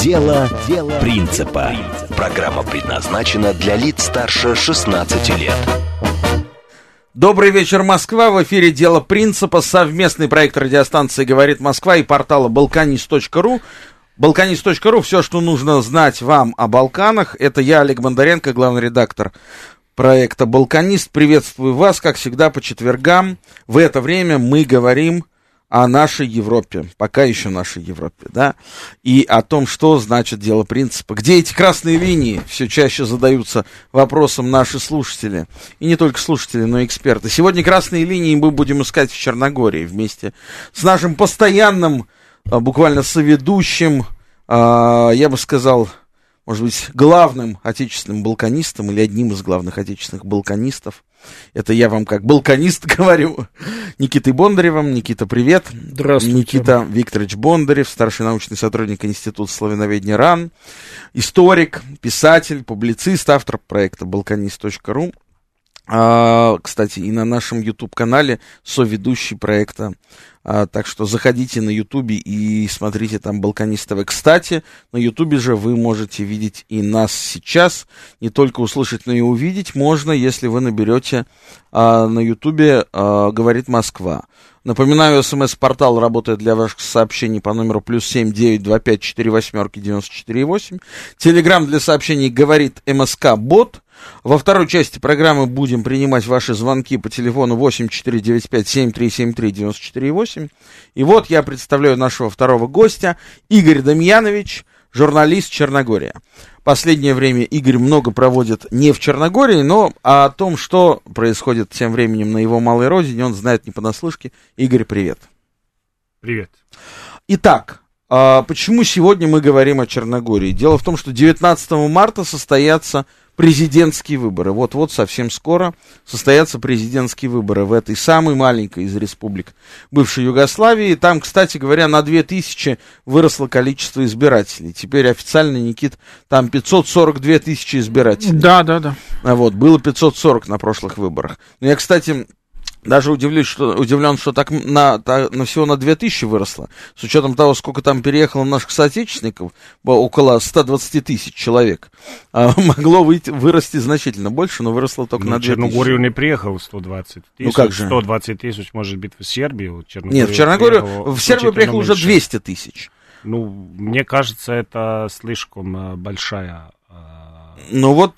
Дело Принципа. Программа предназначена для лиц старше 16 лет. Добрый вечер, Москва. В эфире «Дело Принципа». Совместный проект радиостанции «Говорит Москва» и портала balkanist.ru. Balkanist.ru. Все, что нужно знать вам о Балканах. Это я, Олег Бондаренко, главный редактор проекта «Балканист». Приветствую вас, как всегда, по четвергам. В это время мы говорим о нашей Европе, пока еще нашей Европе, да, и о том, что значит дело принципа. Где эти красные линии? Все чаще задаются вопросом наши слушатели. И не только слушатели, но и эксперты. Сегодня красные линии мы будем искать в Черногории вместе с нашим постоянным, буквально соведущим, я бы сказал, может быть, главным отечественным балканистом или одним из главных отечественных балканистов. Это я вам как балканист говорю. Никитой Бондаревым. Никита, привет. Здравствуйте. Никита Викторович Бондарев, старший научный сотрудник Института Славяноведения РАН, историк, писатель, публицист, автор проекта balkanist.ru. Кстати, и на нашем YouTube-канале соведущий проекта. Так что заходите на YouTube и смотрите там «Балканист ТВ». Кстати, на YouTube же вы можете видеть и нас сейчас. Не только услышать, но и увидеть можно, если вы наберете на YouTube «Говорит Москва». Напоминаю, смс-портал работает для ваших сообщений по номеру +7 925 48 94 8. Телеграм для сообщений «Говорит МСК Бот». Во второй части программы будем принимать ваши звонки по телефону 8495-7373-94-8. И вот я представляю нашего второго гостя, Игорь Дамианович, журналист «Черногория». Последнее время Игорь много проводит не в Черногории, но о том, что происходит тем временем на его малой родине, он знает не понаслышке. Игорь, привет. Привет. Итак, почему сегодня мы говорим о Черногории? Дело в том, что 19 марта состоятся президентские выборы. Вот-вот, совсем скоро состоятся президентские выборы в этой самой маленькой из республик бывшей Югославии. Там, кстати говоря, на 2000 выросло количество избирателей. Теперь официально, Никит, там 542 тысячи избирателей. Да. Вот, было 540 на прошлых выборах. Но я, кстати, даже удивлен, что так на всего на 2000 выросло, с учетом того, сколько там переехало наших соотечественников, около 120 тысяч человек. Могло вырасти значительно больше, но выросло только на 2000. В Черногорию не приехал 120 тысяч. Ну как же? 120 тысяч, может быть, в Сербию. Нет, в Черногорию, в Сербию приехало уже 200 тысяч. Ну, мне кажется, это слишком большая... Ну вот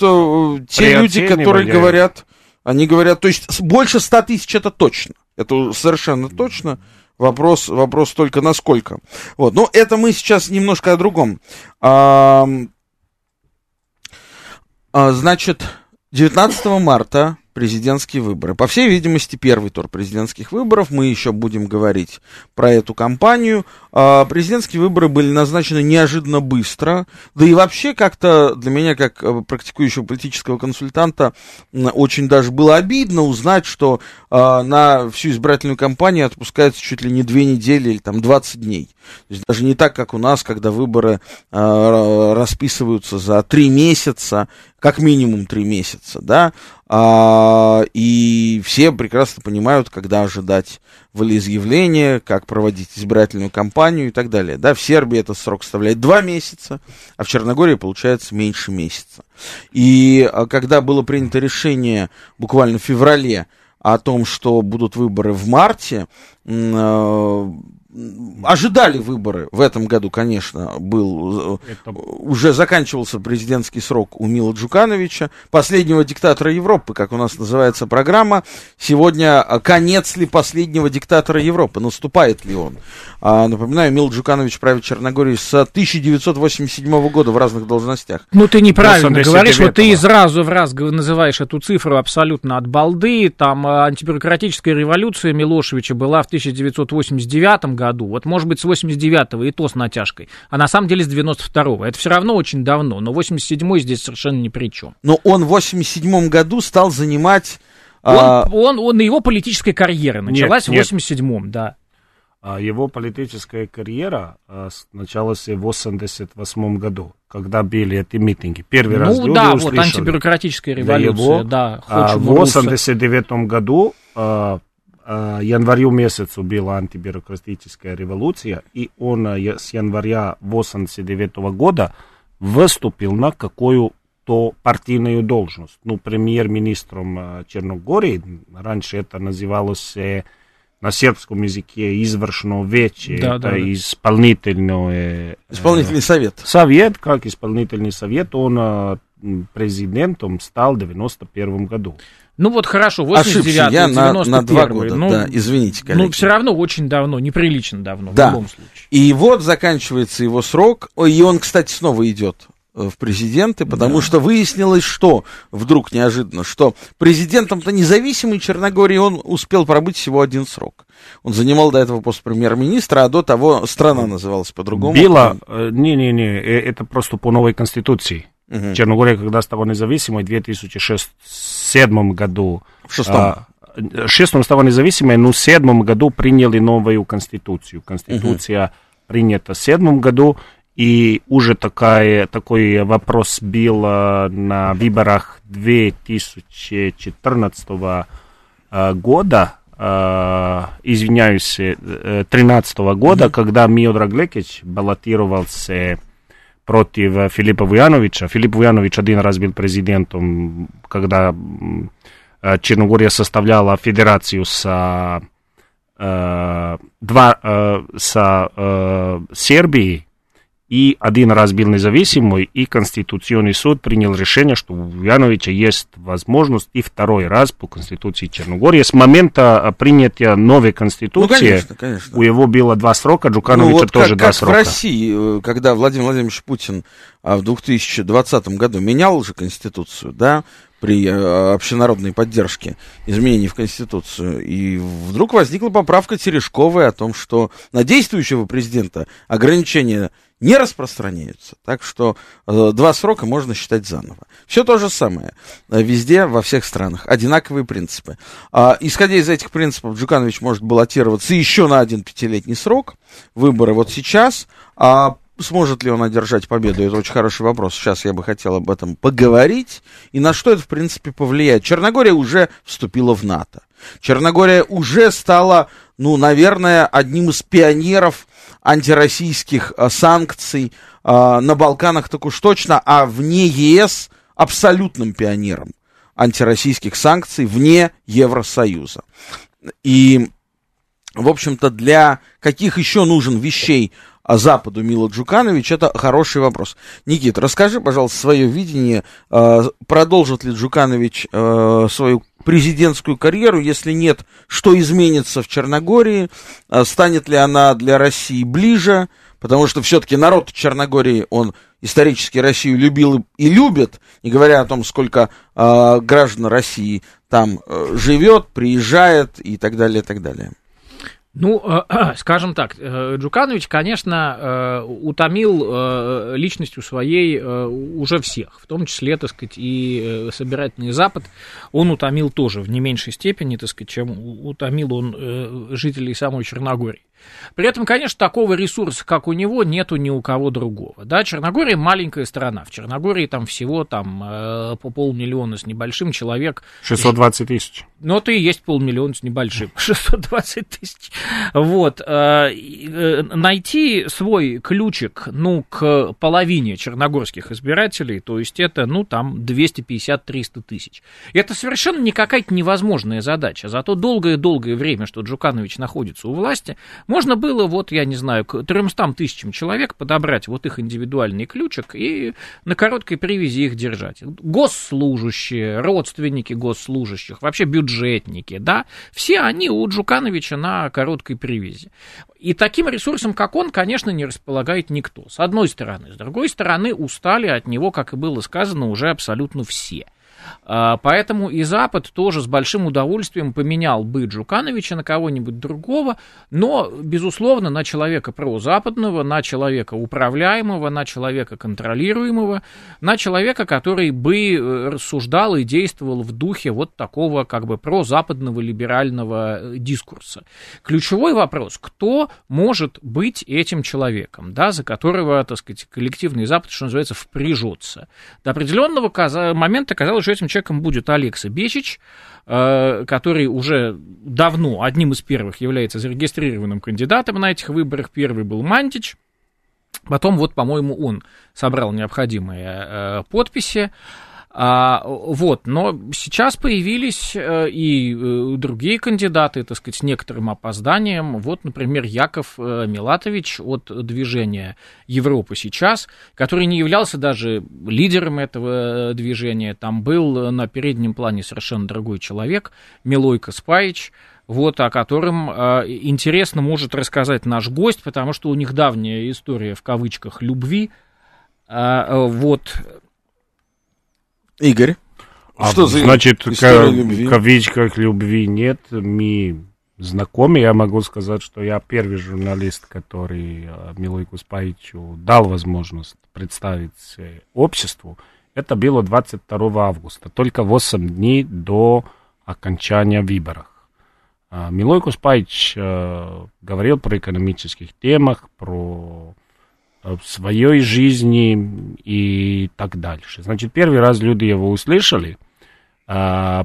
те люди, которые говорят... Они говорят, то есть больше 100 тысяч это точно, это совершенно точно, вопрос только насколько. Вот, но это мы сейчас немножко о другом. Значит, 19 марта президентские выборы. По всей видимости, первый тур президентских выборов, мы еще будем говорить про эту кампанию. Президентские выборы были назначены неожиданно быстро, да и вообще как-то для меня, как практикующего политического консультанта, очень даже было обидно узнать, что на всю избирательную кампанию отпускается чуть ли не 2 недели или там 20 дней. То есть даже не так, как у нас, когда выборы расписываются за 3 месяца, как минимум 3 месяца, да, и все прекрасно понимают, когда ожидать волеизъявления, как проводить избирательную кампанию и так далее. Да, в Сербии этот срок составляет 2 месяца, а в Черногории получается меньше месяца. И когда было принято решение буквально в феврале о том, что будут выборы в марте, ожидали выборы в этом году, конечно, уже заканчивался президентский срок у Мило Джукановича, последнего диктатора Европы, как у нас называется программа. Сегодня конец ли последнего диктатора Европы, наступает ли он? Напоминаю, Мило Джуканович правит Черногорией с 1987 года в разных должностях. Ну ты неправильно говоришь, вот ты сразу в раз называешь эту цифру абсолютно от балды. Там антибюрократическая революция Милошевича была в 1989 году. году, вот может быть с 89-го и то с натяжкой, а на самом деле с 92-го. Это все равно очень давно, но 87-й здесь совершенно ни при чем. Но он в 87-м году стал занимать... его политическая карьера началась в 87-м, да. Его политическая карьера началась в 88 году, когда были эти митинги. Первый раз люди услышали. Вот антибюрократическая революция, в 89 году, январю месяцу была антибюрократическая революция, и он с января 89 года выступил на какую-то партийную должность. Ну, премьер-министром Черногории, раньше это называлось... на сербском языке извршно вече, исполнительный совет. Совет, как исполнительный совет, он президентом стал в 91 году. Ну вот хорошо, 89-й, 91-й. На 2 года, извините, коллеги. Ну все равно очень давно, неприлично давно, в любом случае. И вот заканчивается его срок, и он, кстати, снова идет в президенты, потому что выяснилось, что вдруг неожиданно, что президентом-то независимой Черногории он успел пробыть всего 1 срок. Он занимал до этого пост премьер-министра, а до того страна называлась по-другому. Это просто по новой конституции. Угу. Черногория, когда стала независимой, в 2007 году... В 2006 стала независимой, но в 2007 году приняли новую конституцию. Конституция принята в 2007 году, и уже такой вопрос был на выборах 2014 года, 2013 года, когда Миодраг Лекич баллотировался против Филиппа Вуяновича. Филипп Вуянович один раз был президентом, когда Черногория составляла федерацию с Сербией. И один раз был независимый, и Конституционный суд принял решение, что у Вуяновича есть возможность и второй раз по Конституции Черногории. С момента принятия новой Конституции, конечно. У него было 2 срока, Джукановича тоже 2 срока. Как в России, когда Владимир Владимирович Путин в 2020 году менял уже Конституцию, при общенародной поддержке изменений в Конституцию. И вдруг возникла поправка Терешковой о том, что на действующего президента ограничения не распространяются. Так что 2 срока можно считать заново. Все то же самое. Везде, во всех странах. Одинаковые принципы. Исходя из этих принципов, Джуканович может баллотироваться еще на 1 5-летний срок. Выборы вот сейчас. Сможет ли он одержать победу? Это очень хороший вопрос. Сейчас я бы хотел об этом поговорить. И на что это, в принципе, повлияет? Черногория уже вступила в НАТО. Черногория уже стала, одним из пионеров антироссийских санкций. На Балканах так уж точно, а вне ЕС абсолютным пионером антироссийских санкций вне Евросоюза. И, в общем-то, для каких еще нужен вещей Западу Мило Джуканович, это хороший вопрос. Никит, расскажи, пожалуйста, свое видение, продолжит ли Джуканович свою президентскую карьеру, если нет, что изменится в Черногории, станет ли она для России ближе, потому что все-таки народ Черногории, он исторически Россию любил и любит, не говоря о том, сколько граждан России там живет, приезжает и так далее, и так далее. Скажем так, Джуканович, конечно, утомил личностью своей уже всех, в том числе, и собирательный Запад он утомил тоже в не меньшей степени, чем утомил он жителей самой Черногории. При этом, конечно, такого ресурса, как у него, нету ни у кого другого. Черногория маленькая страна. В Черногории там всего по 500 000 с небольшим человек. 620 000. Ну, это и есть 500 000 с небольшим. 620 000. Найти свой ключик, к половине черногорских избирателей, то есть это, 250-300 тысяч. Это совершенно не какая-то невозможная задача. Зато долгое-долгое время, что Джуканович находится у власти, можно было, к 300 000 человек подобрать их индивидуальный ключик и на короткой привязи их держать. Госслужащие, родственники госслужащих, вообще бюджетники, все они у Джукановича на короткой привязи. И таким ресурсом, как он, конечно, не располагает никто, с одной стороны. С другой стороны, устали от него, как и было сказано, уже абсолютно все. Поэтому и Запад тоже с большим удовольствием поменял бы Джукановича на кого-нибудь другого, но, безусловно, на человека прозападного, на человека управляемого, на человека контролируемого, на человека, который бы рассуждал и действовал в духе вот такого как бы прозападного либерального дискурса. Ключевой вопрос, кто может быть этим человеком, да, за которого, так сказать, коллективный Запад, что называется, впряжется. До определенного момента казалось, что этим человеком будет Олег Бечич, который уже давно одним из первых является зарегистрированным кандидатом на этих выборах. Первый был Мандич. Потом, вот, по-моему, он собрал необходимые подписи. Но сейчас появились и другие кандидаты, так сказать, с некоторым опозданием. Вот, например, Яков Милатович от движения «Европа сейчас», который не являлся даже лидером этого движения. Там был на переднем плане совершенно другой человек, Милойко Спаич. Вот, о котором интересно может рассказать наш гость, потому что у них давняя история, в кавычках, любви. Игорь, что за история любви? В кавычках любви нет, мы знакомы. Я могу сказать, что я первый журналист, который Милойку Спаичу дал возможность представить обществу. Это было 22 августа, только 8 дней до окончания выборов. Милойко Спаич говорил про экономических темах, про в своей жизни и так дальше. Значит, первый раз люди его услышали.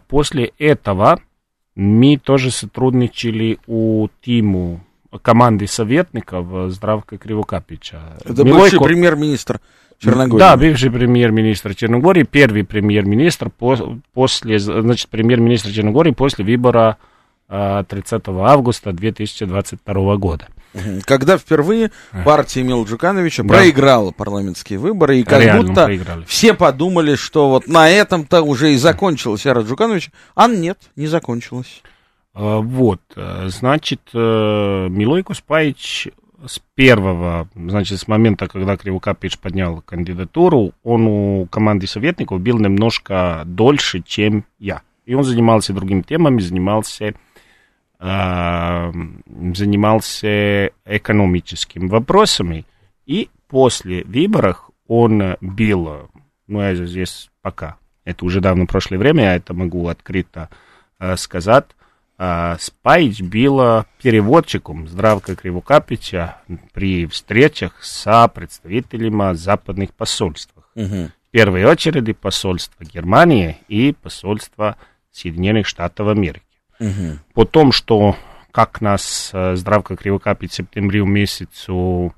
После этого мы тоже сотрудничали у тиму команды советников Здравко Кривокапича. Это Милойко... бывший премьер-министр Черногории. Да, бывший премьер-министр Черногории, первый премьер-министр после, значит, премьер-министр Черногории после выбора 30 августа 2022 года. Когда впервые партия Мило Джукановича проиграла парламентские выборы, и как реально будто проиграли. Все подумали, что вот на этом-то уже и закончилась эра Джукановича, а нет, не закончилась. Вот, значит, Милойко Спаич с первого, значит, с момента, когда Кривокапич поднял кандидатуру, он у команды советников был немножко дольше, чем я. И он занимался другими темами, занимался экономическими вопросами. И после выборов он был, я здесь пока, это уже давно прошлое время, я это могу открыто сказать, Спаич был переводчиком Здравка Кривокапича при встречах с представителями западных посольств. Угу. В первую очередь посольство Германии и посольство Соединенных Штатов Америки. Угу. По тому, что как нас Здравко Кривокапич в сентябре месяцу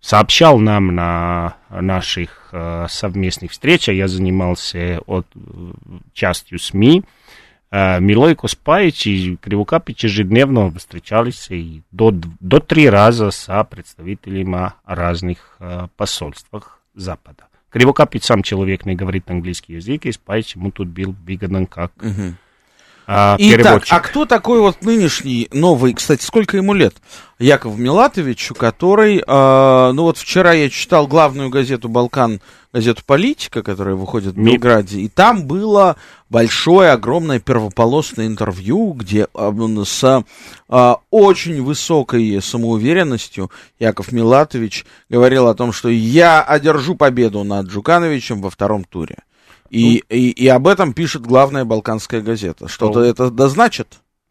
сообщал нам на наших совместных встречах, я занимался частью СМИ, Милойко Спаич и Кривокапич ежедневно встречались и до 3 раза с представителями разных посольств Запада. Кривокапич сам человек не говорит английский язык, и Спаич ему тут был выгоден как... Угу. Итак, а кто такой вот нынешний, новый, кстати, сколько ему лет, Яков Милатовичу, который, вчера я читал главную газету «Балкан», газету «Политика», которая выходит в Белграде, и там было большое, огромное первополосное интервью, где с очень высокой самоуверенностью Яков Милатович говорил о том, что я одержу победу над Джукановичем во втором туре. И об этом пишет главная балканская газета. Что-то это значит?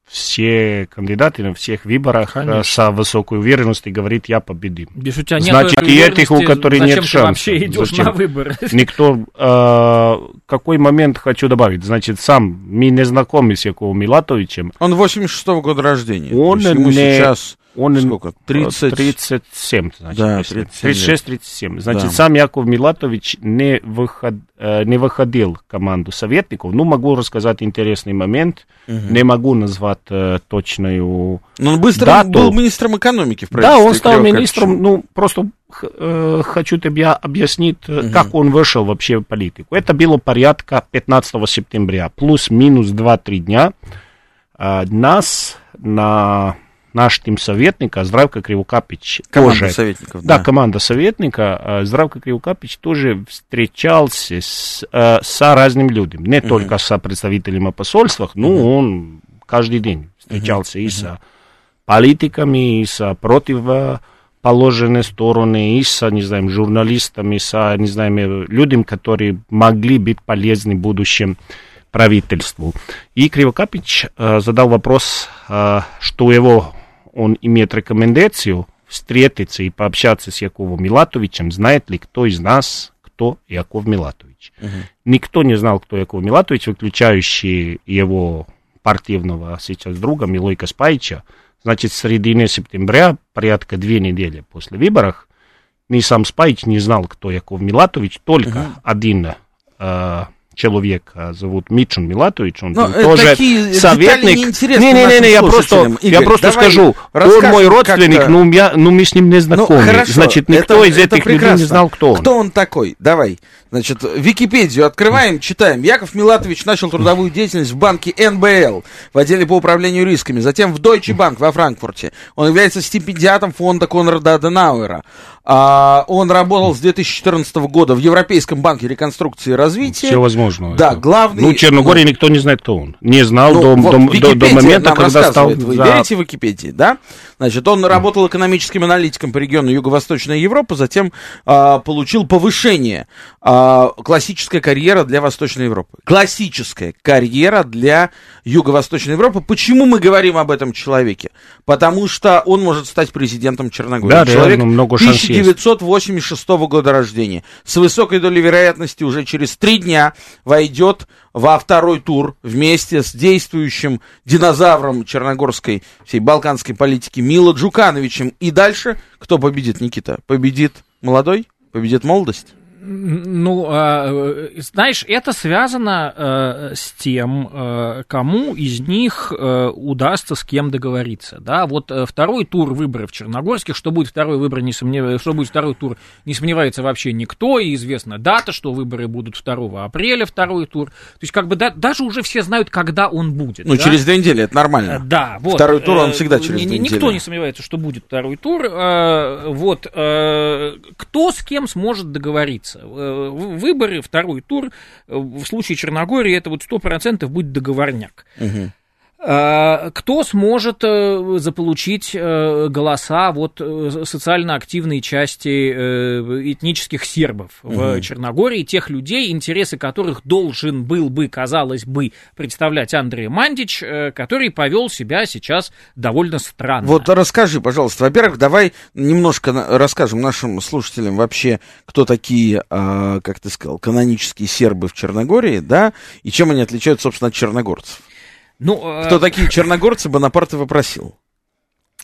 Все кандидаты на всех выборах со высокой уверенностью говорят, я победим. Значит, и этих, у которых нет шансов. Зачем ты вообще идешь на выборы? Какой момент хочу добавить? Значит, сам мы не знакомы с Яковом Милатовичем. Он 86-го года рождения. Ему сейчас... Он сколько? 30... 37, значит, да, 36-37. Значит, да. Сам Яков Милатович не выходил в команду советников. Могу рассказать интересный момент. Угу. Не могу назвать точную дату. Он был министром экономики в правительстве. Да, он стал министром. Хочу тебя объяснить, как он вышел вообще в политику. Это было порядка 15 сентября. Плюс-минус 2-3 дня. Нас на наш тимсоветник, а Здравко Кривокапич тоже. Советников, да, команда советника. Здравко Кривокапич тоже встречался с разными людьми. Не только с представителями о посольствах, но он каждый день встречался и с политиками, и с противоположной стороны, и с, не знаю, журналистами, с, не знаю, людьми, которые могли быть полезны в будущем правительству. И Кривокапич задал вопрос, что его он имеет рекомендацию встретиться и пообщаться с Яковом Милатовичем. Знает ли кто из нас, кто Яков Милатович? Никто не знал, кто Яков Милатович, выключающий его партийного сейчас друга Милойко Спаича. Значит, в середине сентября, порядка 2 недели после выборов, ни сам Спаич не знал, кто Яков Милатович, только один человек, зовут Мичун Милатович, он тоже советник. Я просто скажу, он мой родственник, но мы с ним не знакомы. Хорошо, значит, никто из этих людей не знал, кто он. Кто он такой? Давай. Значит, Википедию открываем, читаем. Яков Милатович начал трудовую деятельность в банке НБЛ, в отделе по управлению рисками, затем в Deutsche Bank во Франкфурте. Он является стипендиатом фонда Конрада Аденауэра. Он работал с 2014 года в Европейском банке реконструкции и развития. Все возможно. Да, главный... Ну, Черногории никто не знает, кто он. Не знал до момента, когда стал... Вы верите в Википедии, да? Значит, он работал экономическим аналитиком по региону Юго-Восточной Европы, затем получил повышение. Классическая карьера для Восточной Европы. Классическая карьера для Юго-Восточной Европы. Почему мы говорим об этом человеке? Потому что он может стать президентом Черногории. Да, человек реально много шансов. 1986 года рождения. С высокой долей вероятности уже через 3 дня войдет во второй тур вместе с действующим динозавром черногорской всей балканской политики Мило Джукановичем. И дальше кто победит, Никита? Победит молодой? Победит молодость? Ну, знаешь, это связано с тем, кому из них удастся с кем договориться, да, вот второй тур выборов черногорских, что будет второй выбор, что будет второй тур, не сомневается вообще никто, и известна дата, что выборы будут 2 апреля, второй тур, то есть как бы даже уже все знают, когда он будет. Ну, да? Через 2 недели, это нормально. Да, вот. Второй тур, он всегда через 2 недели. Никто не сомневается, что будет второй тур, вот, кто с кем сможет договориться. Выборы, второй тур, в случае Черногории это вот 100% будет договорняк. Угу. Кто сможет заполучить голоса вот социально активной части этнических сербов в Черногории, тех людей, интересы которых должен был бы, казалось бы, представлять Андрей Мандич, который повел себя сейчас довольно странно. Вот расскажи, пожалуйста, во-первых, давай немножко расскажем нашим слушателям вообще, кто такие, как ты сказал, канонические сербы в Черногории, да, и чем они отличаются, собственно, от черногорцев. Ну, кто такие черногорцы, Бонапарт и вопросил.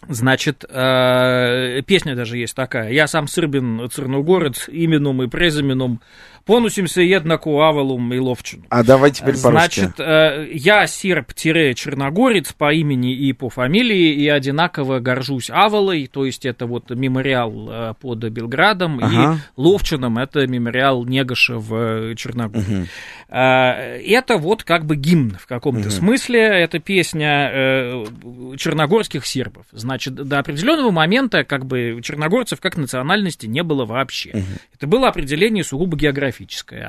Значит, песня даже есть такая. Я сам србин, црногорец, именом и презименом, понусим се еднако авалум и ловчину. А давай теперь по-русски. Значит, я серб-черногорец по имени и по фамилии, и одинаково горжусь авалой, то есть это вот мемориал под Белградом, и ловчином, это мемориал Негоша в Черногории. Это вот как бы гимн в каком-то смысле, это песня черногорских сербов. Значит, до определенного момента как бы черногорцев как национальности не было вообще. Это было определение сугубо географическое.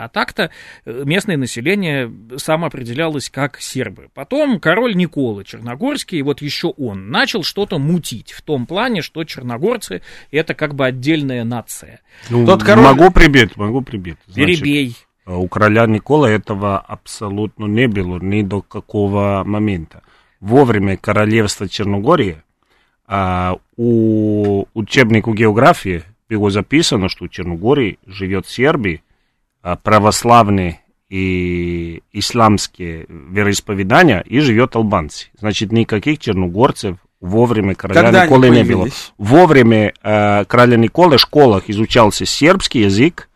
А так-то местное население самоопределялось как сербы. Потом король Никола Черногорский, вот еще он, начал что-то мутить в том плане, что черногорцы это как бы отдельная нация. Ну, тот король... Могу прибить. Значит, перебей. У короля Никола этого абсолютно не было ни до какого момента. Во время королевства Черногории у учебника географии было записано, что в Черногории живет сербы, православные и исламские вероисповедания, и живет албанцы. Значит, никаких черногорцев во время короля Николы не было. Во время короля Николы в школах изучался сербский язык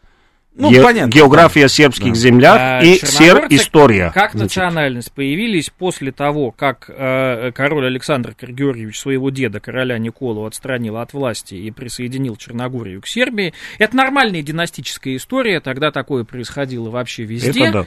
Ну, понятно. География сербских землях и история. Как национальность появились после того, как король Александр Георгиевич своего деда, короля Николу, отстранил от власти и присоединил Черногорию к Сербии. Это нормальная династическая история, тогда такое происходило вообще везде. Да.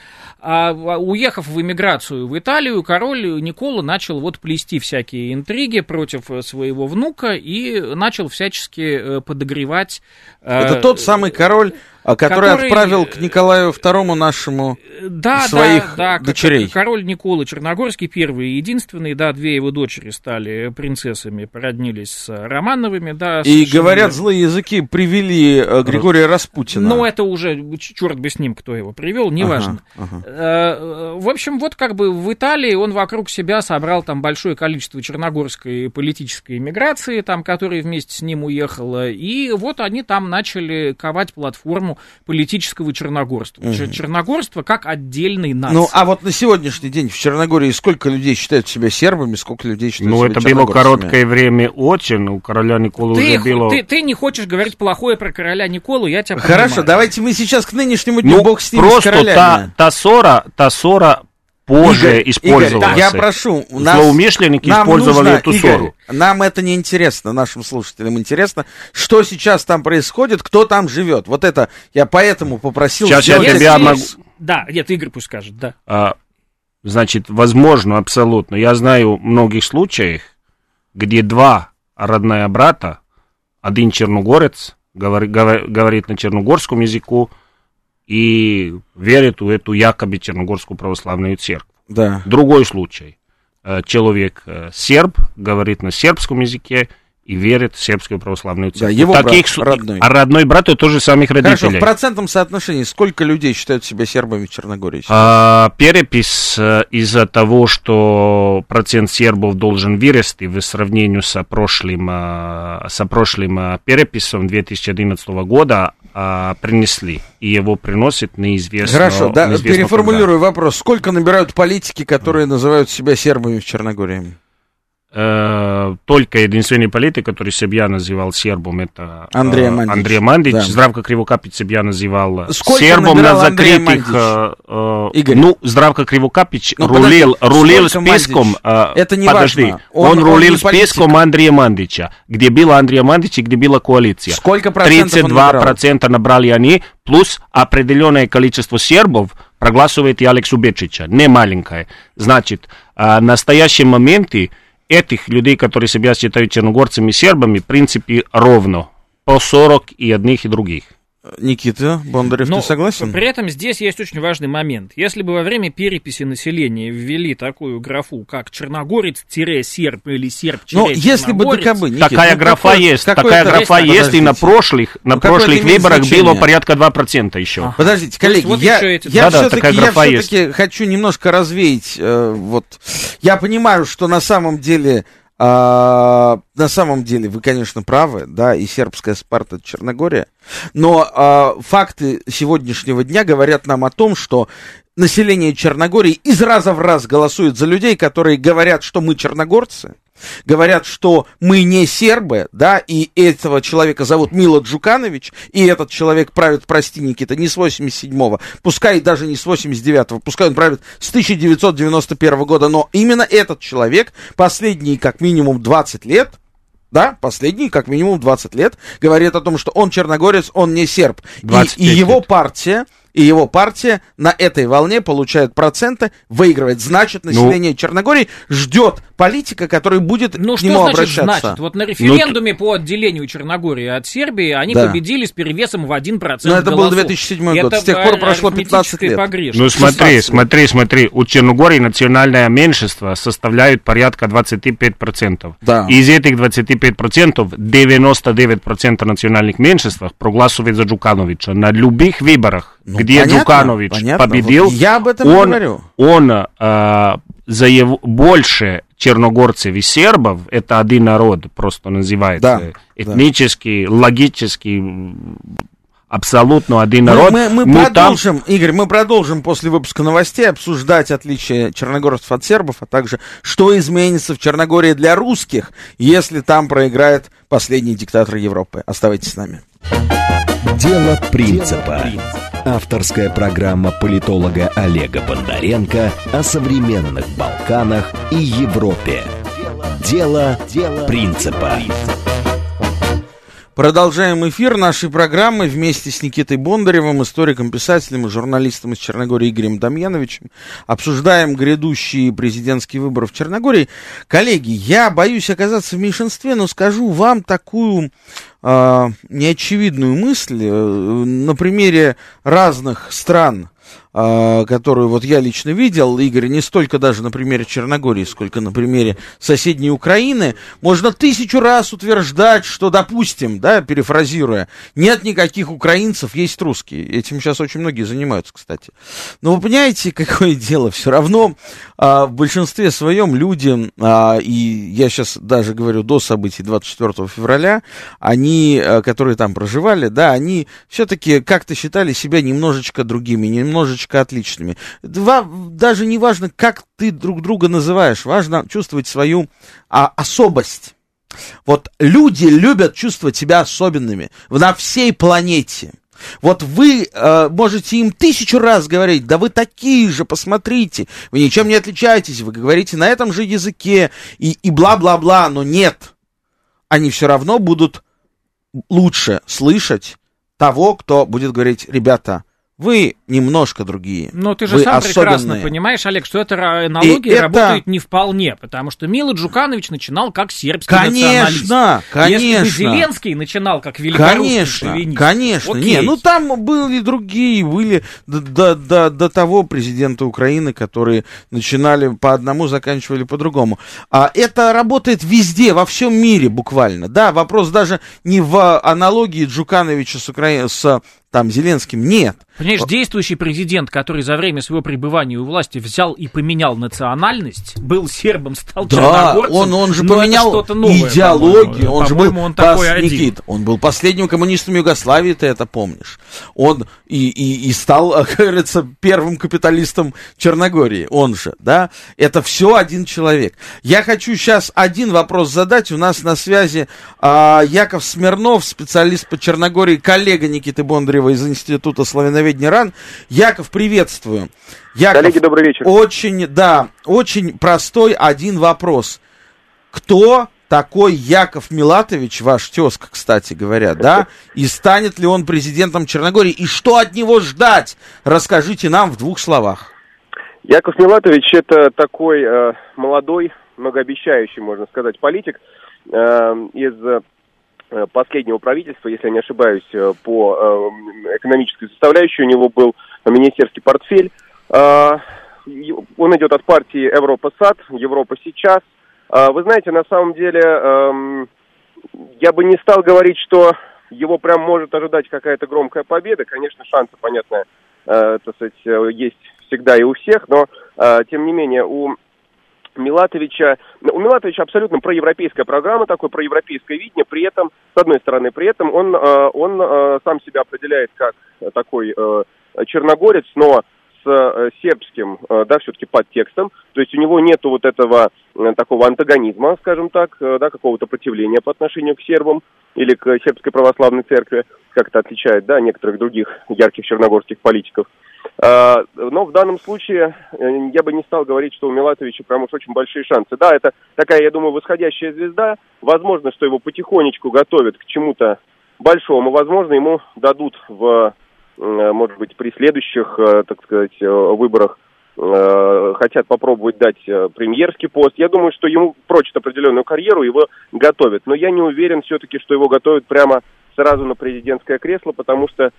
Уехав в эмиграцию в Италию, король Никола начал вот плести всякие интриги против своего внука и начал всячески подогревать... Это тот самый король... Который отправил к Николаю II нашему дочерей. Король Никола Черногорский, первый и единственный, да, две его дочери стали принцессами, породнились с Романовыми, да. И, говорят, злые языки привели Григория Распутина. Ну, это уже, черт бы с ним, кто его привел, неважно. В общем, вот как бы в Италии он вокруг себя собрал там большое количество черногорской политической эмиграции, там, которая вместе с ним уехала, и вот они там начали ковать платформу политического черногорства. Черногорство как отдельной нации. Ну, а вот на сегодняшний день в Черногории сколько людей считают себя сербами, сколько людей считают себя черногорцами? Ну, это было короткое время очень, у короля Николы уже было... Ты не хочешь говорить плохое про короля Николу, я тебя понимаю. Хорошо, давайте мы сейчас к нынешнему дню, бог с ним, с королями. Просто та ссора позже использовалась. Игорь, я прошу, злоумышленники использовали эту ссору. Нам это не интересно, нашим слушателям интересно, что сейчас там происходит, кто там живет. Вот это я поэтому попросил... Сейчас я тебя могу... Да, нет, Игорь пусть скажет, да. Значит, возможно, абсолютно. Я знаю многих случаев, где два родных брата, один черногорец, говорит на черногорском языку, и верит в эту якобы черногорскую православную церковь. Да. Другой случай. Человек серб, говорит на сербском языке и верит в сербскую православную церковь. Да, его родной. А родной брат это тоже самих родителей. Хорошо, в процентном соотношении сколько людей считают себя сербами в Черногории? Перепись из-за того, что процент сербов должен вырасти в сравнении со прошлым переписом 2011 года, принесли, и его приносит неизвестно. Хорошо, да, переформулирую вопрос. Сколько набирают политики, которые называют себя сербами в Черногории? Только единственный политик, который себя называл сербом, это Андрей Мандич. Да. Здравко Кривокапич себя называл сербом на закрытых... Ну, Здравко Кривокапич рулил списком... Это не важно. Он рулил списком Андрея Мандича, где было Андрея Мандича, где была коалиция. Сколько процентов 32% набрали они, плюс определенное количество сербов проголосует и Алексу Бечича, не маленькое. Значит, в настоящем моменте этих людей, которые себя считают черногорцами и сербами, в принципе, ровно. По 40 и одних, и других. Никита Бондарев, ты согласен? При этом здесь есть очень важный момент. Если бы во время переписи населения ввели такую графу, как черногорец-серб или серб-черногорец, если бы такая графа есть, и на прошлых выборах было порядка 2% еще. Подождите, коллеги, я все-таки хочу немножко развеять. Я понимаю, что на самом деле вы, конечно, правы, да, и сербская Спарта — Черногория, но факты сегодняшнего дня говорят нам о том, что население Черногории из раза в раз голосует за людей, которые говорят, что мы черногорцы, говорят, что мы не сербы, да, и этого человека зовут Мило Джуканович, и этот человек правит, прости, Никита, не с 87-го, пускай даже не с 89-го, пускай он правит с 1991 года, но именно этот человек последние как минимум 20 лет, да, говорит о том, что он черногорец, он не серб, и его партия на этой волне получает проценты, выигрывает. Значит, население Черногории ждет политика, который будет к нему обращаться. Значит? Вот на референдуме по отделению Черногории от Сербии они победили с перевесом в 1% голосов. Но это был 2007 год. С тех пор прошло 15 лет. Погрешность. Смотри. У Черногории национальное меньшинство составляет порядка 25%. Да. Из этих 25% 99% национальных меньшинств проголосуют за Джукановича на любых выборах. Где Джуканович победил, вот я об этом говорю. Больше черногорцев и сербов, это один народ просто называется, этнически, логически, абсолютно один народ. Игорь, мы продолжим после выпуска новостей обсуждать отличия черногорцев от сербов, а также что изменится в Черногории для русских, если там проиграет последний диктатор Европы. Оставайтесь с нами. Дело принципа. авторская программа политолога Олега Бондаренко о современных Балканах и Европе. Дело принципа. Продолжаем эфир нашей программы вместе с Никитой Бондаревым, историком, писателем и журналистом из Черногории Игорем Дамиановичем. Обсуждаем грядущие президентские выборы в Черногории. Коллеги, я боюсь оказаться в меньшинстве, но скажу вам такую неочевидную мысль на примере разных стран, которую вот я лично видел, Игорь, не столько даже на примере Черногории, сколько на примере соседней Украины. Можно 1000 раз утверждать, что, допустим, да, перефразируя, нет никаких украинцев, есть русские. Этим сейчас очень многие занимаются, кстати. Но вы понимаете, какое дело? Все равно в большинстве своем люди, и я сейчас даже говорю до событий 24 февраля, они, которые там проживали, да, они все-таки как-то считали себя немножечко другими, немножечко отличными. Даже не важно, как ты друг друга называешь, важно чувствовать свою особость. Вот люди любят чувствовать себя особенными на всей планете. Вот вы можете им 1000 раз говорить, да вы такие же, посмотрите, вы ничем не отличаетесь, вы говорите на этом же языке и бла-бла-бла, но нет. Они все равно будут лучше слышать того, кто будет говорить, ребята, вы немножко другие. Но ты же сам прекрасно понимаешь, Олег, что эта аналогия работает не вполне, потому что Мило Джуканович начинал как сербский националист. Конечно. Если бы Зеленский начинал как великорусский шовинист. Конечно. Не, ну там были другие, были до того президента Украины, которые начинали по одному, заканчивали по другому. Это работает везде, во всем мире буквально. Да, вопрос даже не в аналогии Джукановича с Украиной, с там Зеленским, нет. Понимаешь, действующий президент, который за время своего пребывания у власти взял и поменял национальность, был сербом, стал черногорцем. Да, он же поменял идеологию, он же был Никит, он был последним коммунистом Югославии, ты это помнишь. Он и стал, как говорится, первым капиталистом Черногории, он же, да. Это все один человек. Я хочу сейчас один вопрос задать. У нас на связи Яков Смирнов, специалист по Черногории, коллега Никиты Бондарева из Института Славяноведения РАН. Яков, приветствую. Яков, коллеги, добрый вечер. Очень простой один вопрос. Кто такой Яков Милатович, ваш тезка, кстати говоря, да? И станет ли он президентом Черногории? И что от него ждать? Расскажите нам в 2 словах. Яков Милатович — это такой молодой, многообещающий, можно сказать, политик из последнего правительства, если я не ошибаюсь, по экономической составляющей. У него был министерский портфель. Он идет от партии Европа САД, Европа сейчас. Вы знаете, на самом деле, я бы не стал говорить, что его прям может ожидать какая-то громкая победа. Конечно, шансы, понятно, так сказать, есть всегда и у всех, но, тем не менее, у Милатовича абсолютно проевропейская программа, такое проевропейское видение, при этом, с одной стороны, он сам себя определяет как такой черногорец, но с сербским, да, все-таки подтекстом, то есть у него нету вот этого такого антагонизма, скажем так, да, какого-то противления по отношению к сербам или к сербской православной церкви, как это отличает, да, некоторых других ярких черногорских политиков. Но в данном случае я бы не стал говорить, что у Милатовича прям уж очень большие шансы. Да, это такая, я думаю, восходящая звезда. Возможно, что его потихонечку готовят к чему-то большому. Возможно, ему дадут, может быть, при следующих, так сказать, выборах, хотят попробовать дать премьерский пост. Я думаю, что ему прочат определенную карьеру, его готовят. Но я не уверен все-таки, что его готовят прямо сразу на президентское кресло, потому что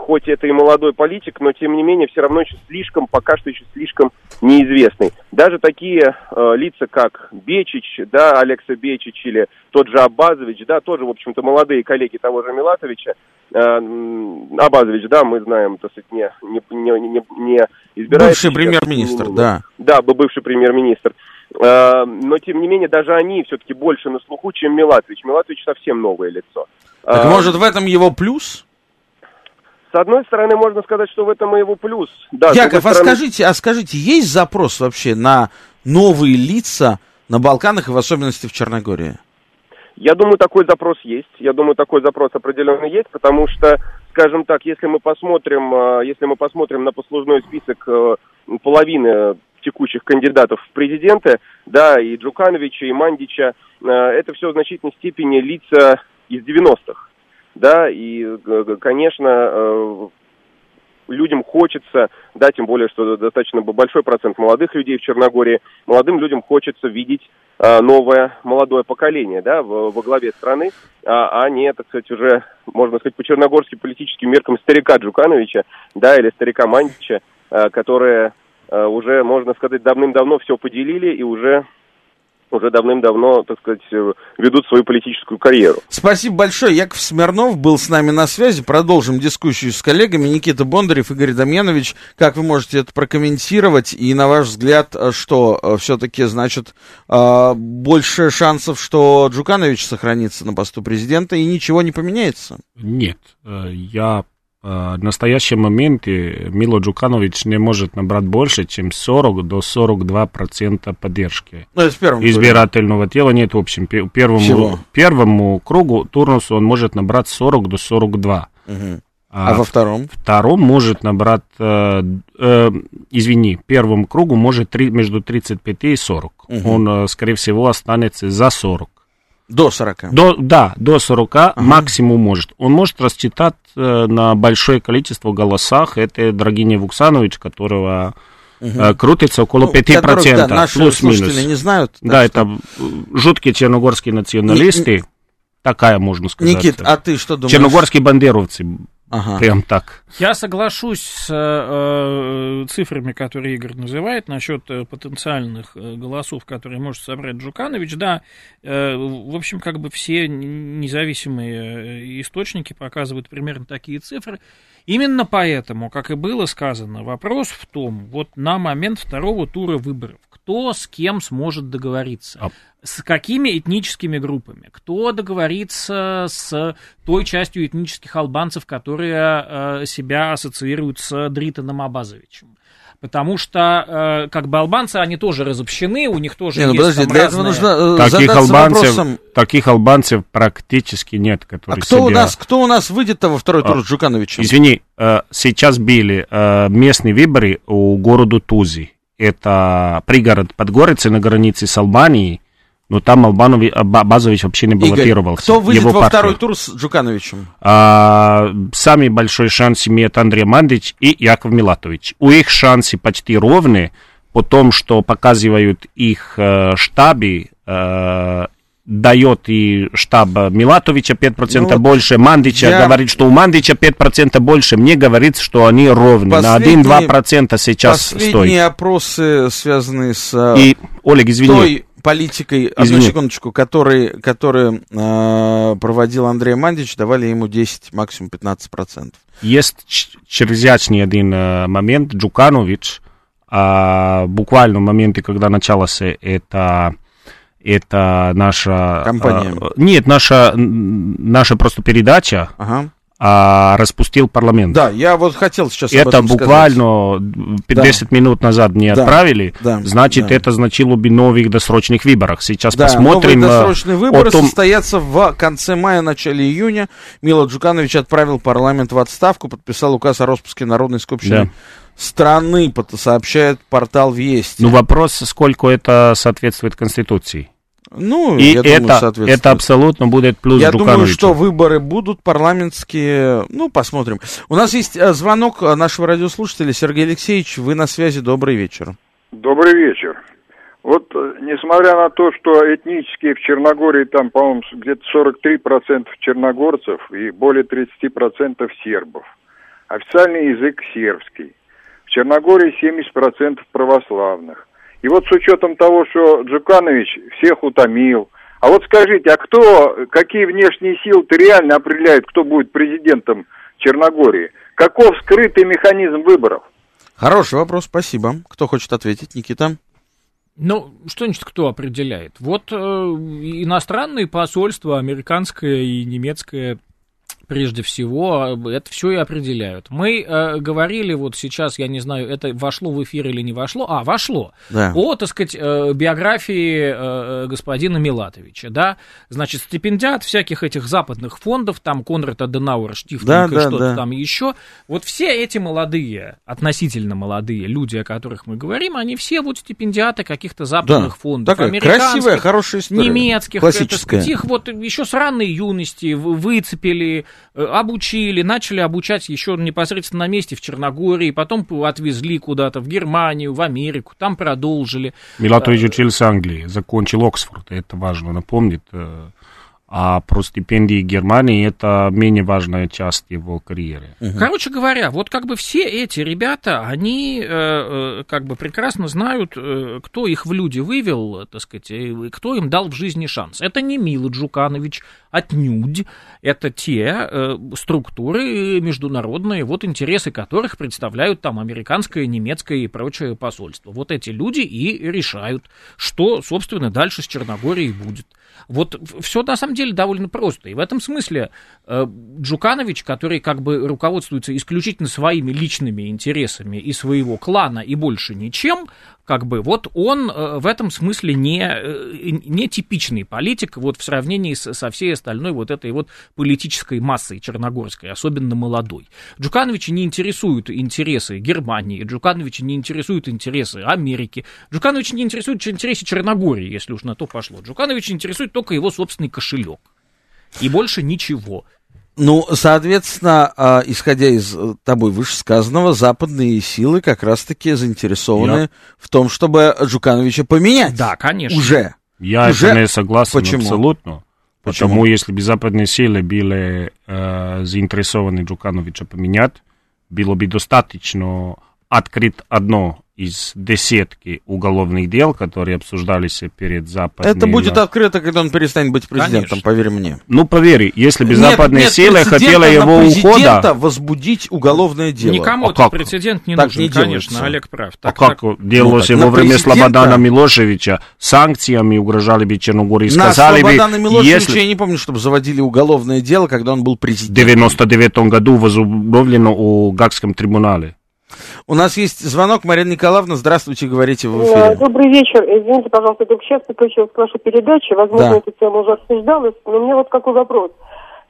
хоть это и молодой политик, но тем не менее все равно еще слишком, пока что еще слишком неизвестный. Даже такие лица, как Бечич, да, Алекса Бечич или тот же Абазович, да, тоже, в общем-то, молодые коллеги того же Милатовича. Абазович, да, мы знаем, то есть не избирается. Бывший премьер-министр, да. Да, бывший премьер-министр. Но, тем не менее, даже они все-таки больше на слуху, чем Милатович. Милатович совсем новое лицо. Так, может, в этом его плюс? С одной стороны, можно сказать, что в этом и его плюс. Да, Яков, скажите, есть запрос вообще на новые лица на Балканах и в особенности в Черногории? Я думаю, такой запрос есть. Я думаю, такой запрос определенно есть, потому что, скажем так, если мы посмотрим на послужной список половины текущих кандидатов в президенты, да, и Джукановича, и Мандича, это все в значительной степени лица из 90-х, да, и, конечно, людям хочется, да, тем более, что достаточно большой процент молодых людей в Черногории, молодым людям хочется видеть новое, молодое поколение, да, во главе страны, а не, так сказать, уже, можно сказать, по черногорским политическим меркам старика Джукановича, да, или старика Мандича, которые уже, можно сказать, давным-давно все поделили и уже давным-давно, так сказать, ведут свою политическую карьеру. Спасибо большое. Яков Смирнов был с нами на связи. Продолжим дискуссию с коллегами. Никита Бондарев, Игорь Дамианович, как вы можете это прокомментировать? И на ваш взгляд, что все-таки, значит, больше шансов, что Джуканович сохранится на посту президента и ничего не поменяется? Нет. В настоящий момент Мило Джуканович не может набрать больше, чем 40 до 42% поддержки. Избирательного тела нет, в общем, первому кругу Турнусу он может набрать 40 до 42. Угу. А во втором? Втором может набрать, первому кругу может между 35 и 40. Угу. Он, скорее всего, останется за 40. До 40. До 40 максимум может. Он может рассчитать на большое количество голосов. Это Драгине Вуксанович, которого крутится около 5%. Да, наши слушатели не знают. Да, что... это жуткие черногорские националисты. Такая, можно сказать. Никит, а ты что думаешь? Черногорские бандеровцы. Ага. Прям так. Я соглашусь с цифрами, которые Игорь называет, насчет потенциальных голосов, которые может собрать Джуканович. Да, в общем, как бы все независимые источники показывают примерно такие цифры. Именно поэтому, как и было сказано, вопрос в том, вот на момент второго тура выборов, кто с кем сможет договориться. С какими этническими группами? Кто договорится с той частью этнических албанцев, которые себя ассоциируют с Дританом Абазовичем? Потому что, как бы, албанцы, они тоже разобщены, у них тоже таких албанцев практически нет, которые кто у нас выйдет-то во второй тур с Джукановичем? Извини, сейчас были местные выборы у города Тузи. Это пригород Подгорицы на границе с Албанией, но там Абазович вообще не баллотировался. Игорь, кто выйдет во второй тур с Джукановичем? Самый большой шанс имеет Андрей Мандич и Яков Милатович. У их шансы почти ровны, потому что показывают их штабы, дает и штаб Милатовича 5% больше, Мандича говорит, что у Мандича 5% больше, мне говорит, что они ровны, на 1-2% сейчас стоит. Последние опросы, связанные с той политикой, одну секундочку, которую проводил Андрей Мандич, давали ему 10, максимум 15%. Есть чрезвычайный один момент, Джуканович, буквально в моменте, когда началось это наша... Компания? Нет, наша просто передача распустил парламент. Да, я вот хотел сейчас об этом сказать. Это буквально 50 минут назад мне отправили. Да. Значит, это значило бы новых досрочных выборах. Сейчас посмотрим. Новые досрочные выборы состоятся в конце мая, начале июня. Мило Джуканович отправил парламент в отставку, подписал указ о распуске народной скупщины страны, сообщает портал Вести. Ну, вопрос, сколько это соответствует Конституции. Я думаю, соответственно. Это абсолютно будет плюс Джукановичу. Я думаю, что выборы будут парламентские. Посмотрим. У нас есть звонок нашего радиослушателя. Сергей Алексеевич, вы на связи. Добрый вечер. Добрый вечер. Вот, несмотря на то, что этнически в Черногории там, по-моему, где-то 43% черногорцев и более 30% сербов. Официальный язык сербский. В Черногории 70% православных. И вот с учетом того, что Джуканович всех утомил, а вот скажите, какие внешние силы-то реально определяют, кто будет президентом Черногории? Каков скрытый механизм выборов? Хороший вопрос, спасибо. Кто хочет ответить? Никита? Что значит, кто определяет? Вот иностранные посольства, американское и немецкое, прежде всего, это все и определяют. Мы говорили, вот сейчас, я не знаю, это вошло в эфир или не вошло, вошло, да. О, так сказать, биографии господина Милатовича, да, значит, стипендиат всяких этих западных фондов, там Конрад Аденауэр, Штифтинг и что-то там еще, вот все эти молодые, относительно молодые люди, о которых мы говорим, они все вот стипендиаты каких-то западных фондов, такая американских, красивая, хорошая история, немецких, классическая. Это, их вот еще с ранней юности выцепили, обучили, начали обучать еще непосредственно на месте в Черногории, потом отвезли куда-то в Германию, в Америку, там продолжили. Милатович учился в Англии, закончил Оксфорд, это важно напомнить. А про стипендии Германии это менее важная часть его карьеры. Короче говоря, вот как бы все эти ребята, они как бы прекрасно знают, кто их в люди вывел, так сказать, и кто им дал в жизни шанс. Это не Мило Джуканович, отнюдь, это те структуры международные, вот интересы которых представляют там американское, немецкое и прочее посольство. Вот эти люди и решают, что, собственно, дальше с Черногорией будет. Вот все на самом деле довольно просто. И в этом смысле Джуканович, который как бы руководствуется исключительно своими личными интересами и своего клана и больше ничем, как бы вот он в этом смысле не типичный политик вот в сравнении со всей остальной вот этой вот политической массой черногорской, особенно молодой. Джукановича не интересуют интересы Германии, Джукановича не интересуют интересы Америки, Джукановича не интересуют интересы Черногории, если уж на то пошло. Джукановича интересует только его собственный кошелек и больше ничего. Ну, соответственно, исходя из тобой вышесказанного, западные силы как раз-таки заинтересованы в том, чтобы Джукановича поменять. Да, конечно. Уже. Я это не согласен. Почему? Абсолютно. Почему? Потому если бы западные силы были заинтересованы Джукановича поменять, было бы достаточно открыть одно из десятки уголовных дел, которые обсуждались перед западными... Это будет открыто, когда он перестанет быть президентом, конечно. Поверь мне. Ну, поверь, если бы западные силы хотели его ухода... возбудить уголовное дело. Никому этот прецедент не так нужен, не конечно, Олег прав. Так делалось во время Слободана Милошевича? Санкциями угрожали бы Черногории, сказали бы... На Слободана Милошевича я не помню, чтобы заводили уголовное дело, когда он был президентом. В 99 году возобновлено у Гаагском трибунале. У нас есть звонок. Марина Николаевна, здравствуйте, говорите в эфире. Добрый вечер. Извините, пожалуйста, только сейчас подключилась к вашей передаче. Возможно, эта тема уже обсуждалась, но у меня вот какой вопрос.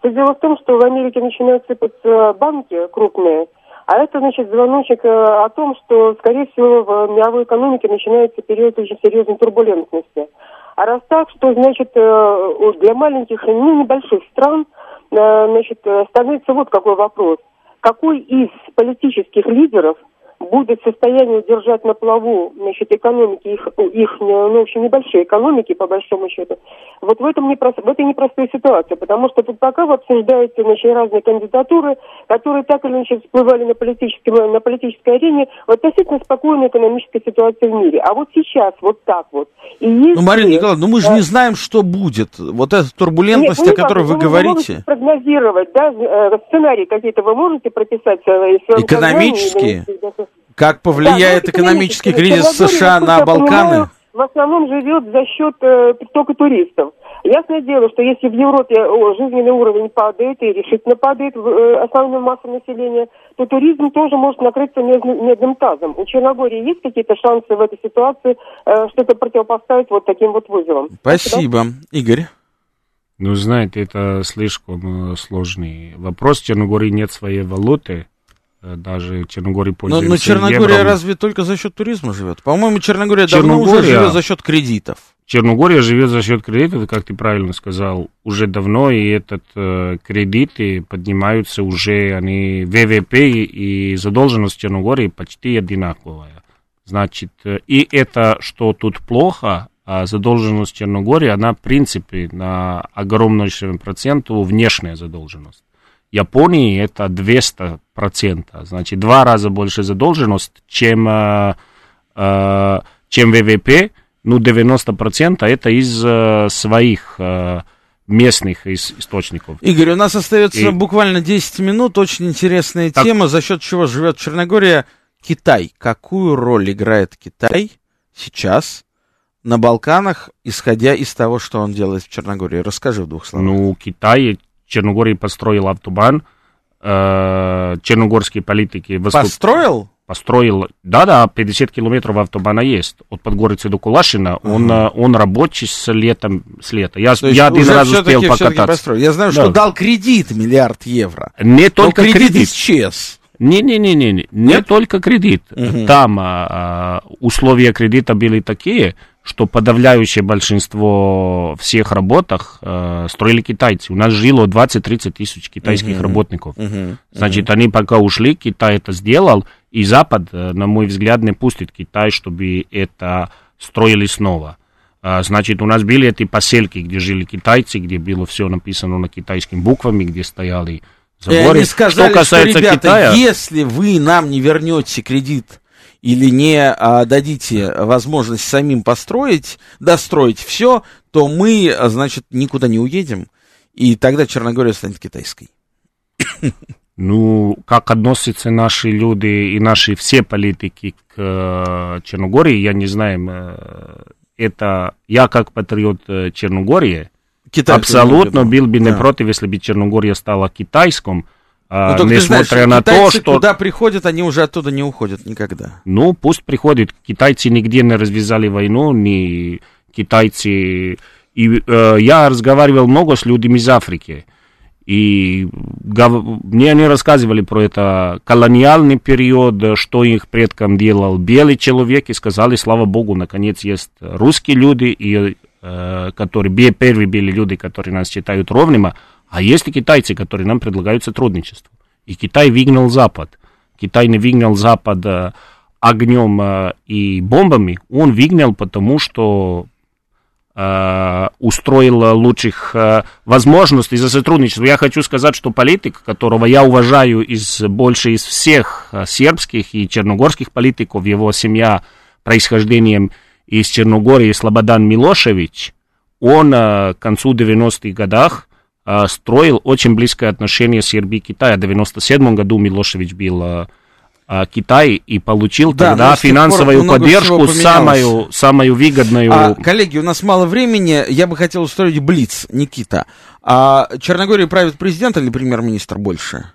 Дело в том, что в Америке начинают сыпаться банки крупные, а это, значит, звоночек о том, что, скорее всего, в мировой экономике начинается период очень серьезной турбулентности. А раз так, что, значит, для маленьких и небольших стран, значит, становится вот какой вопрос. Какой из политических лидеров будет в состоянии удержать на плаву, значит, экономики, их ну, в общем, небольшие экономики, по большому счету, вот в этой непростой ситуации, потому что тут пока вы обсуждаете, значит, разные кандидатуры, которые так или иначе всплывали на политической арене в относительно спокойной экономической ситуации в мире. А вот сейчас вот так вот. И если... Ну, Марина Николаевна, ну мы же не знаем, что будет. Вот эта турбулентность, о которой вы говорите. Вы можете прогнозировать, да, сценарии какие-то вы можете прописать? Экономические? Как повлияет экономический кризис США на Балканы? В основном живет за счет притока туристов. Ясное дело, что если в Европе жизненный уровень падает и решительно падает основная масса населения, то туризм тоже может накрыться медным тазом. У Черногории есть какие-то шансы в этой ситуации что-то противопоставить вот таким вот вызовам? Спасибо. Да? Игорь? Ну, знаете, это слишком сложный вопрос. В Черногории нет своей валюты. Даже Черногория пользуется Черногория евро. Разве только за счет туризма живет? По-моему, Черногория давно уже живет за счет кредитов. Черногория живет за счет кредитов, как ты правильно сказал, уже давно, и этот кредиты поднимаются уже, они ВВП и задолженность Черногории почти одинаковая. Значит, и это, что тут плохо, задолженность Черногории, она, в принципе, на огромнейшем проценту внешняя задолженность. Японии это 200%, значит, 2 раза больше задолженность, чем ВВП, ну, 90% это из своих местных источников. Игорь, у нас остается буквально 10 минут, очень интересная тема, за счет чего живет Черногория. Китай, какую роль играет Китай сейчас на Балканах, исходя из того, что он делает в Черногории? Расскажи в 2 словах. Ну, Китай Черногория построил автобан, черногорские политики... Построил? Построил, да-да, 50 километров автобана есть, от Подгорицы до Кулашина, он рабочий с лета. Я один раз успел покататься. Я знаю, что дал кредит миллиард евро. Не только кредит исчез. Не только кредит. Там условия кредита были такие, что подавляющее большинство всех работах строили китайцы. У нас жило 20-30 тысяч китайских работников. Значит, они пока ушли, Китай это сделал, и Запад, на мой взгляд, не пустит Китай, чтобы это строили снова. Значит, у нас были эти поселки, где жили китайцы, где было все написано на китайскими буквами, где стояли заборы. И они сказали, что касается ребята, Китая, если вы нам не вернете кредит, или не дадите возможность самим построить, достроить все, то мы, значит, никуда не уедем, и тогда Черногория станет китайской. Ну, как относятся наши люди и наши все политики к Черногории, я не знаю. Это я как патриот Черногории Китай абсолютно был бы не против, если бы Черногория стала китайским. Ну, несмотря знаешь, на то, что... куда приходят, они уже оттуда не уходят никогда. Ну, пусть приходят. Китайцы нигде не развязали войну, не китайцы... И, я разговаривал много с людьми из Африки, и мне они рассказывали про это колониальный период, что их предкам делал белый человек, и сказали, слава богу, наконец есть русские люди, и, которые первые были люди, которые нас считают ровными. А есть и китайцы, которые нам предлагают сотрудничество. И Китай выгнал Запад. Китай не выгнал Запад огнем и бомбами. Он выгнал, потому что устроил лучших возможностей за сотрудничество. Я хочу сказать, что политик, которого я уважаю больше из всех сербских и черногорских политиков, его семья происхождением из Черногории, Слободан Милошевич, он к концу 90-х годах строил очень близкое отношение Сербии и Китая. В 1997 году Милошевич был Китай и получил тогда финансовую поддержку, самую выгодную. Коллеги, у нас мало времени, я бы хотел устроить блиц, Никита. Черногория правит президент или премьер-министр больше?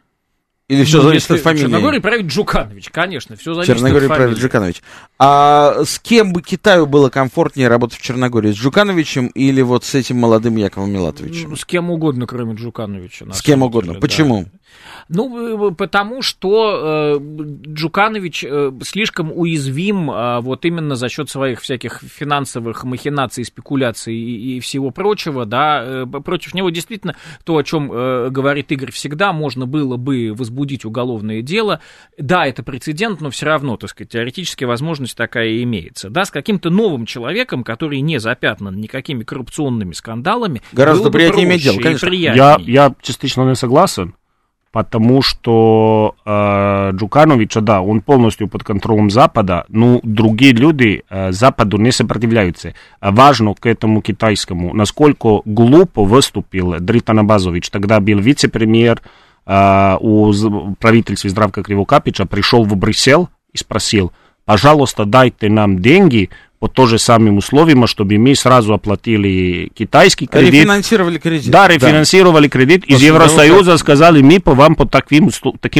Или все зависит от фамилии? Черногория правит Джуканович, конечно, все зависит Черногория от фамилии. Правит Джуканович. А с кем бы Китаю было комфортнее работать в Черногории? С Джукановичем или вот с этим молодым Яковом Милатовичем? Ну, с кем угодно, кроме Джукановича. С кем угодно. Деле, почему? Да. Ну, потому что Джуканович слишком уязвим вот именно за счет своих всяких финансовых махинаций, спекуляций и всего прочего, да, против него действительно то, о чем говорит Игорь всегда, можно было бы возбудить уголовное дело, да, это прецедент, но все равно, так сказать, теоретически возможность такая имеется, да, с каким-то новым человеком, который не запятнан никакими коррупционными скандалами, гораздо приятнее иметь дело, конечно. Я частично не согласен. Потому что Джукановича, да, он полностью под контролем Запада, но другие люди Западу не сопротивляются. Важно к этому китайскому, насколько глупо выступил Дритан Абазович. Тогда был вице-премьер у правительства Здравка Кривокапича, пришел в Брюссель и спросил, пожалуйста, дайте нам деньги по тем же самым условиям, чтобы мы сразу оплатили китайский кредит. Рефинансировали кредит. Да, рефинансировали кредит. Из Евросоюза сказали, мы вам по таким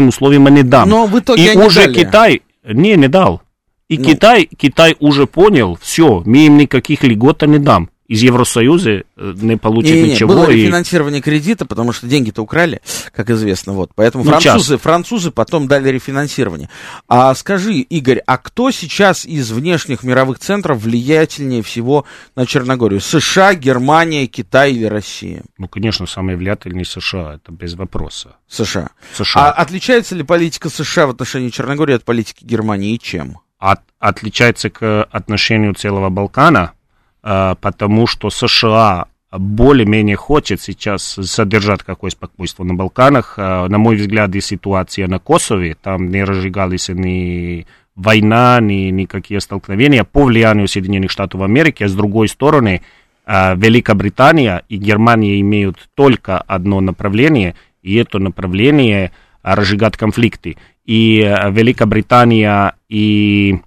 условиям не дам. Но в итоге и уже дали. Китай не дал. И Китай уже понял, все, мы им никаких льгот не дам. Из Евросоюза не получит ничего. Было рефинансирование кредита, потому что деньги-то украли, как известно. Вот. Поэтому французы потом дали рефинансирование. А скажи, Игорь, а кто сейчас из внешних мировых центров влиятельнее всего на Черногорию? США, Германия, Китай или Россия? Ну, конечно, самый влиятельный США, это без вопроса. США. А отличается ли политика США в отношении Черногории от политики Германии и чем? Отличается к отношению целого Балкана, потому что США более-менее хочет сейчас содержать какое-то спокойствие на Балканах. На мой взгляд, и ситуация на Косове, там не разжигались ни война, ни никакие столкновения по влиянию Соединенных Штатов Америки. С другой стороны, Великобритания и Германия имеют только одно направление, и это направление разжигать конфликты. И Великобритания и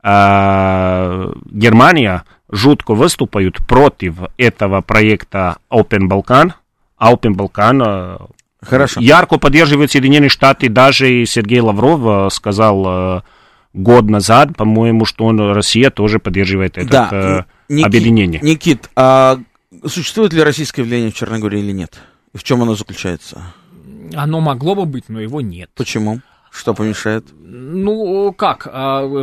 Германия жутко выступают против этого проекта Open Balkan, Алпин Балкана. Хорошо. Ярко поддерживают Соединенные Штаты, даже и Сергей Лавров сказал год назад, по-моему, что Россия тоже поддерживает это объединение. Никит, а существует ли российское влияние в Черногории или нет? И в чем оно заключается? Оно могло бы быть, но его нет. Почему? Что помешает? Ну, как?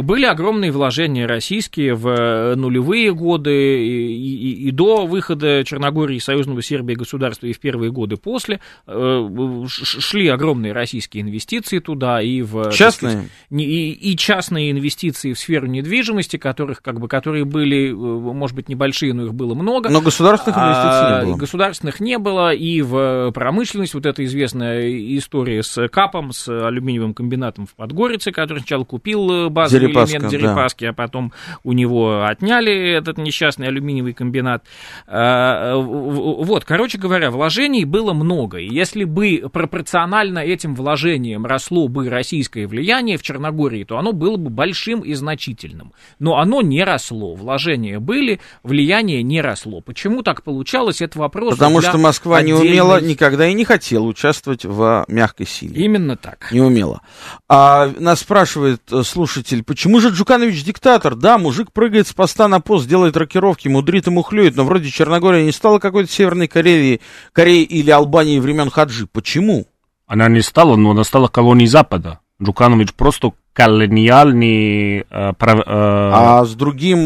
Были огромные вложения российские в нулевые годы и до выхода Черногории из союзного Сербии государства, и в первые годы после. Шли огромные российские инвестиции туда. И в частные? Так сказать, и частные инвестиции в сферу недвижимости, которых, как бы, которые были, может быть, небольшие, но их было много. Но государственных инвестиций не было. Государственных не было. И в промышленность, вот эта известная история с КАПом, с алюминиевым комбинатом в Подгоре, который сначала купил базовый элемент Дерипаски, да, а потом у него отняли этот несчастный алюминиевый комбинат. Вот, короче говоря, вложений было много. И если бы пропорционально этим вложениям росло бы российское влияние в Черногории, то оно было бы большим и значительным. Но оно не росло. Вложения были, влияние не росло. Почему так получалось, это вопрос. Потому что Москва не умела никогда и не хотела участвовать в мягкой силе. Именно так. Не умела. Нас спрашивает слушатель, почему же Джуканович диктатор? Да, мужик прыгает с поста на пост, делает рокировки, мудрит и мухлюет, но вроде Черногория не стала какой-то Северной Кореей или Албании времен Хаджи. Почему? Она не стала, но она стала колонией Запада. Джуканович просто колониальный... А с другим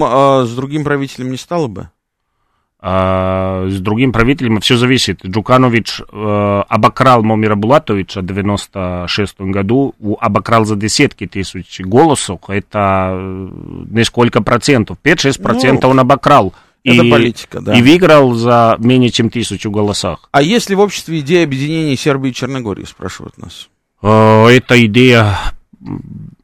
правителем не стало бы? С другим правителем все зависит. Джуканович обокрал Момира Булатовича в 1996 году, обокрал за десятки тысяч голосов, это несколько процентов, 5-6% он обокрал. Это политика, да. И выиграл за менее чем 1000 голосах. А есть ли в обществе идея объединения Сербии и Черногории, спрашивают нас? Эта идея,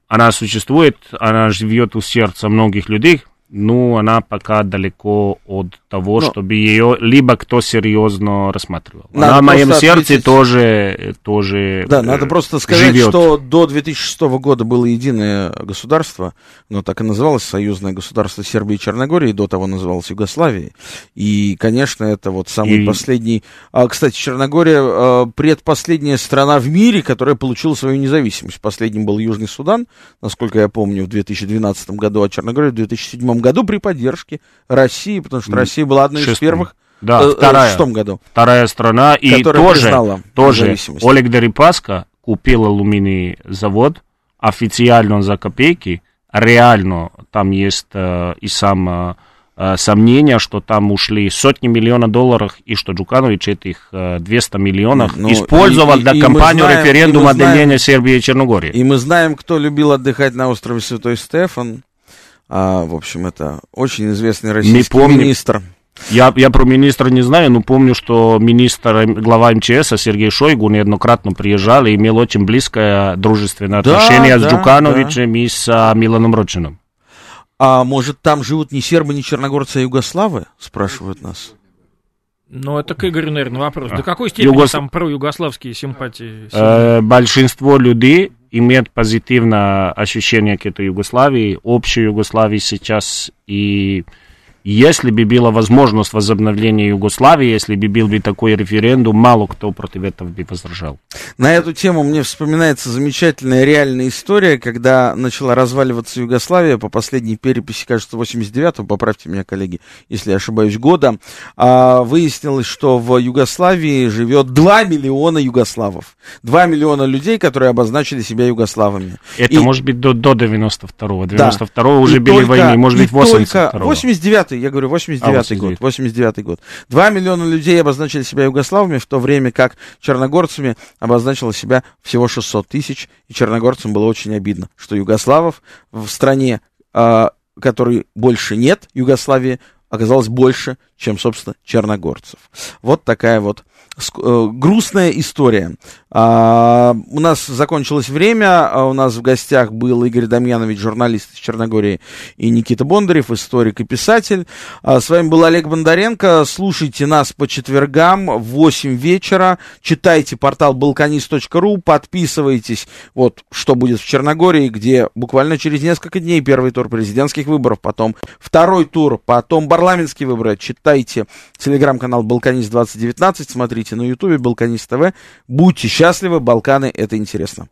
она существует, она живет у сердца многих людей. Ну, она пока далеко от того, чтобы ее либо кто серьезно рассматривал. Она в моем сердце тоже живет. Да, надо просто сказать, что до 2006 года было единое государство, но так и называлось Союзное государство Сербии и Черногории, до того называлось Югославией. И, конечно, это вот самый последний... Кстати, Черногория предпоследняя страна в мире, которая получила свою независимость. Последним был Южный Судан, насколько я помню, в 2012 году, а Черногория в 2007 году при поддержке России, потому что Россия была одной из первых, вторая, в 2006 году. Вторая страна, и тоже Олег Дерипаска купил алюминиевый завод, официально за копейки, реально там есть и сам сомнения, что там ушли сотни миллионов долларов, и что Джуканович этих 200 миллионов использовал для кампании референдума отделения Сербии и Черногории. И мы знаем, кто любил отдыхать на острове Святой Стефан. В общем, это очень известный российский министр. Я про министра не знаю, но помню, что министр, глава МЧС Сергей Шойгу неоднократно приезжал и имел очень близкое дружественное отношение с Джукановичем и с Миланом Роджином. А может, там живут не сербы, не черногорцы, а югославы, спрашивают нас? Ну, это к Игорю, наверное, вопрос. До какой степени там про-югославские симпатии? Большинство людей имеет позитивное ощущение к этой Югославии, общей Югославии сейчас. И если бы была возможность возобновления Югославии, если бы был бы такой референдум, мало кто против этого бы возражал. На эту тему мне вспоминается замечательная реальная история, когда начала разваливаться Югославия, по последней переписи, кажется, 89-го, поправьте меня, коллеги, если я ошибаюсь, года, выяснилось, что в Югославии живет 2 миллиона югославов. 2 миллиона людей, которые обозначили себя югославами. Это может быть до 92-го. 92-го уже были войны, может быть, 82-го. 89-й год. 2 миллиона людей обозначили себя югославами, в то время как черногорцами обозначило себя всего 600 тысяч, и черногорцам было очень обидно, что югославов в стране, которой больше нет, Югославии, оказалось больше, чем, собственно, черногорцев. Вот такая вот грустная история. У нас закончилось время. У нас в гостях был Игорь Дамианович, журналист из Черногории, и Никита Бондарев, историк и писатель. С вами был Олег Бондаренко. Слушайте нас по четвергам в 8 вечера. Читайте портал balkanist.ru, подписывайтесь, вот что будет в Черногории, где буквально через несколько дней первый тур президентских выборов, потом второй тур, потом парламентские выборы. Читайте телеграм-канал «Балканист 2019», смотрите на ютубе «Балканист ТВ». Будьте счастливы, Балканы — это интересно.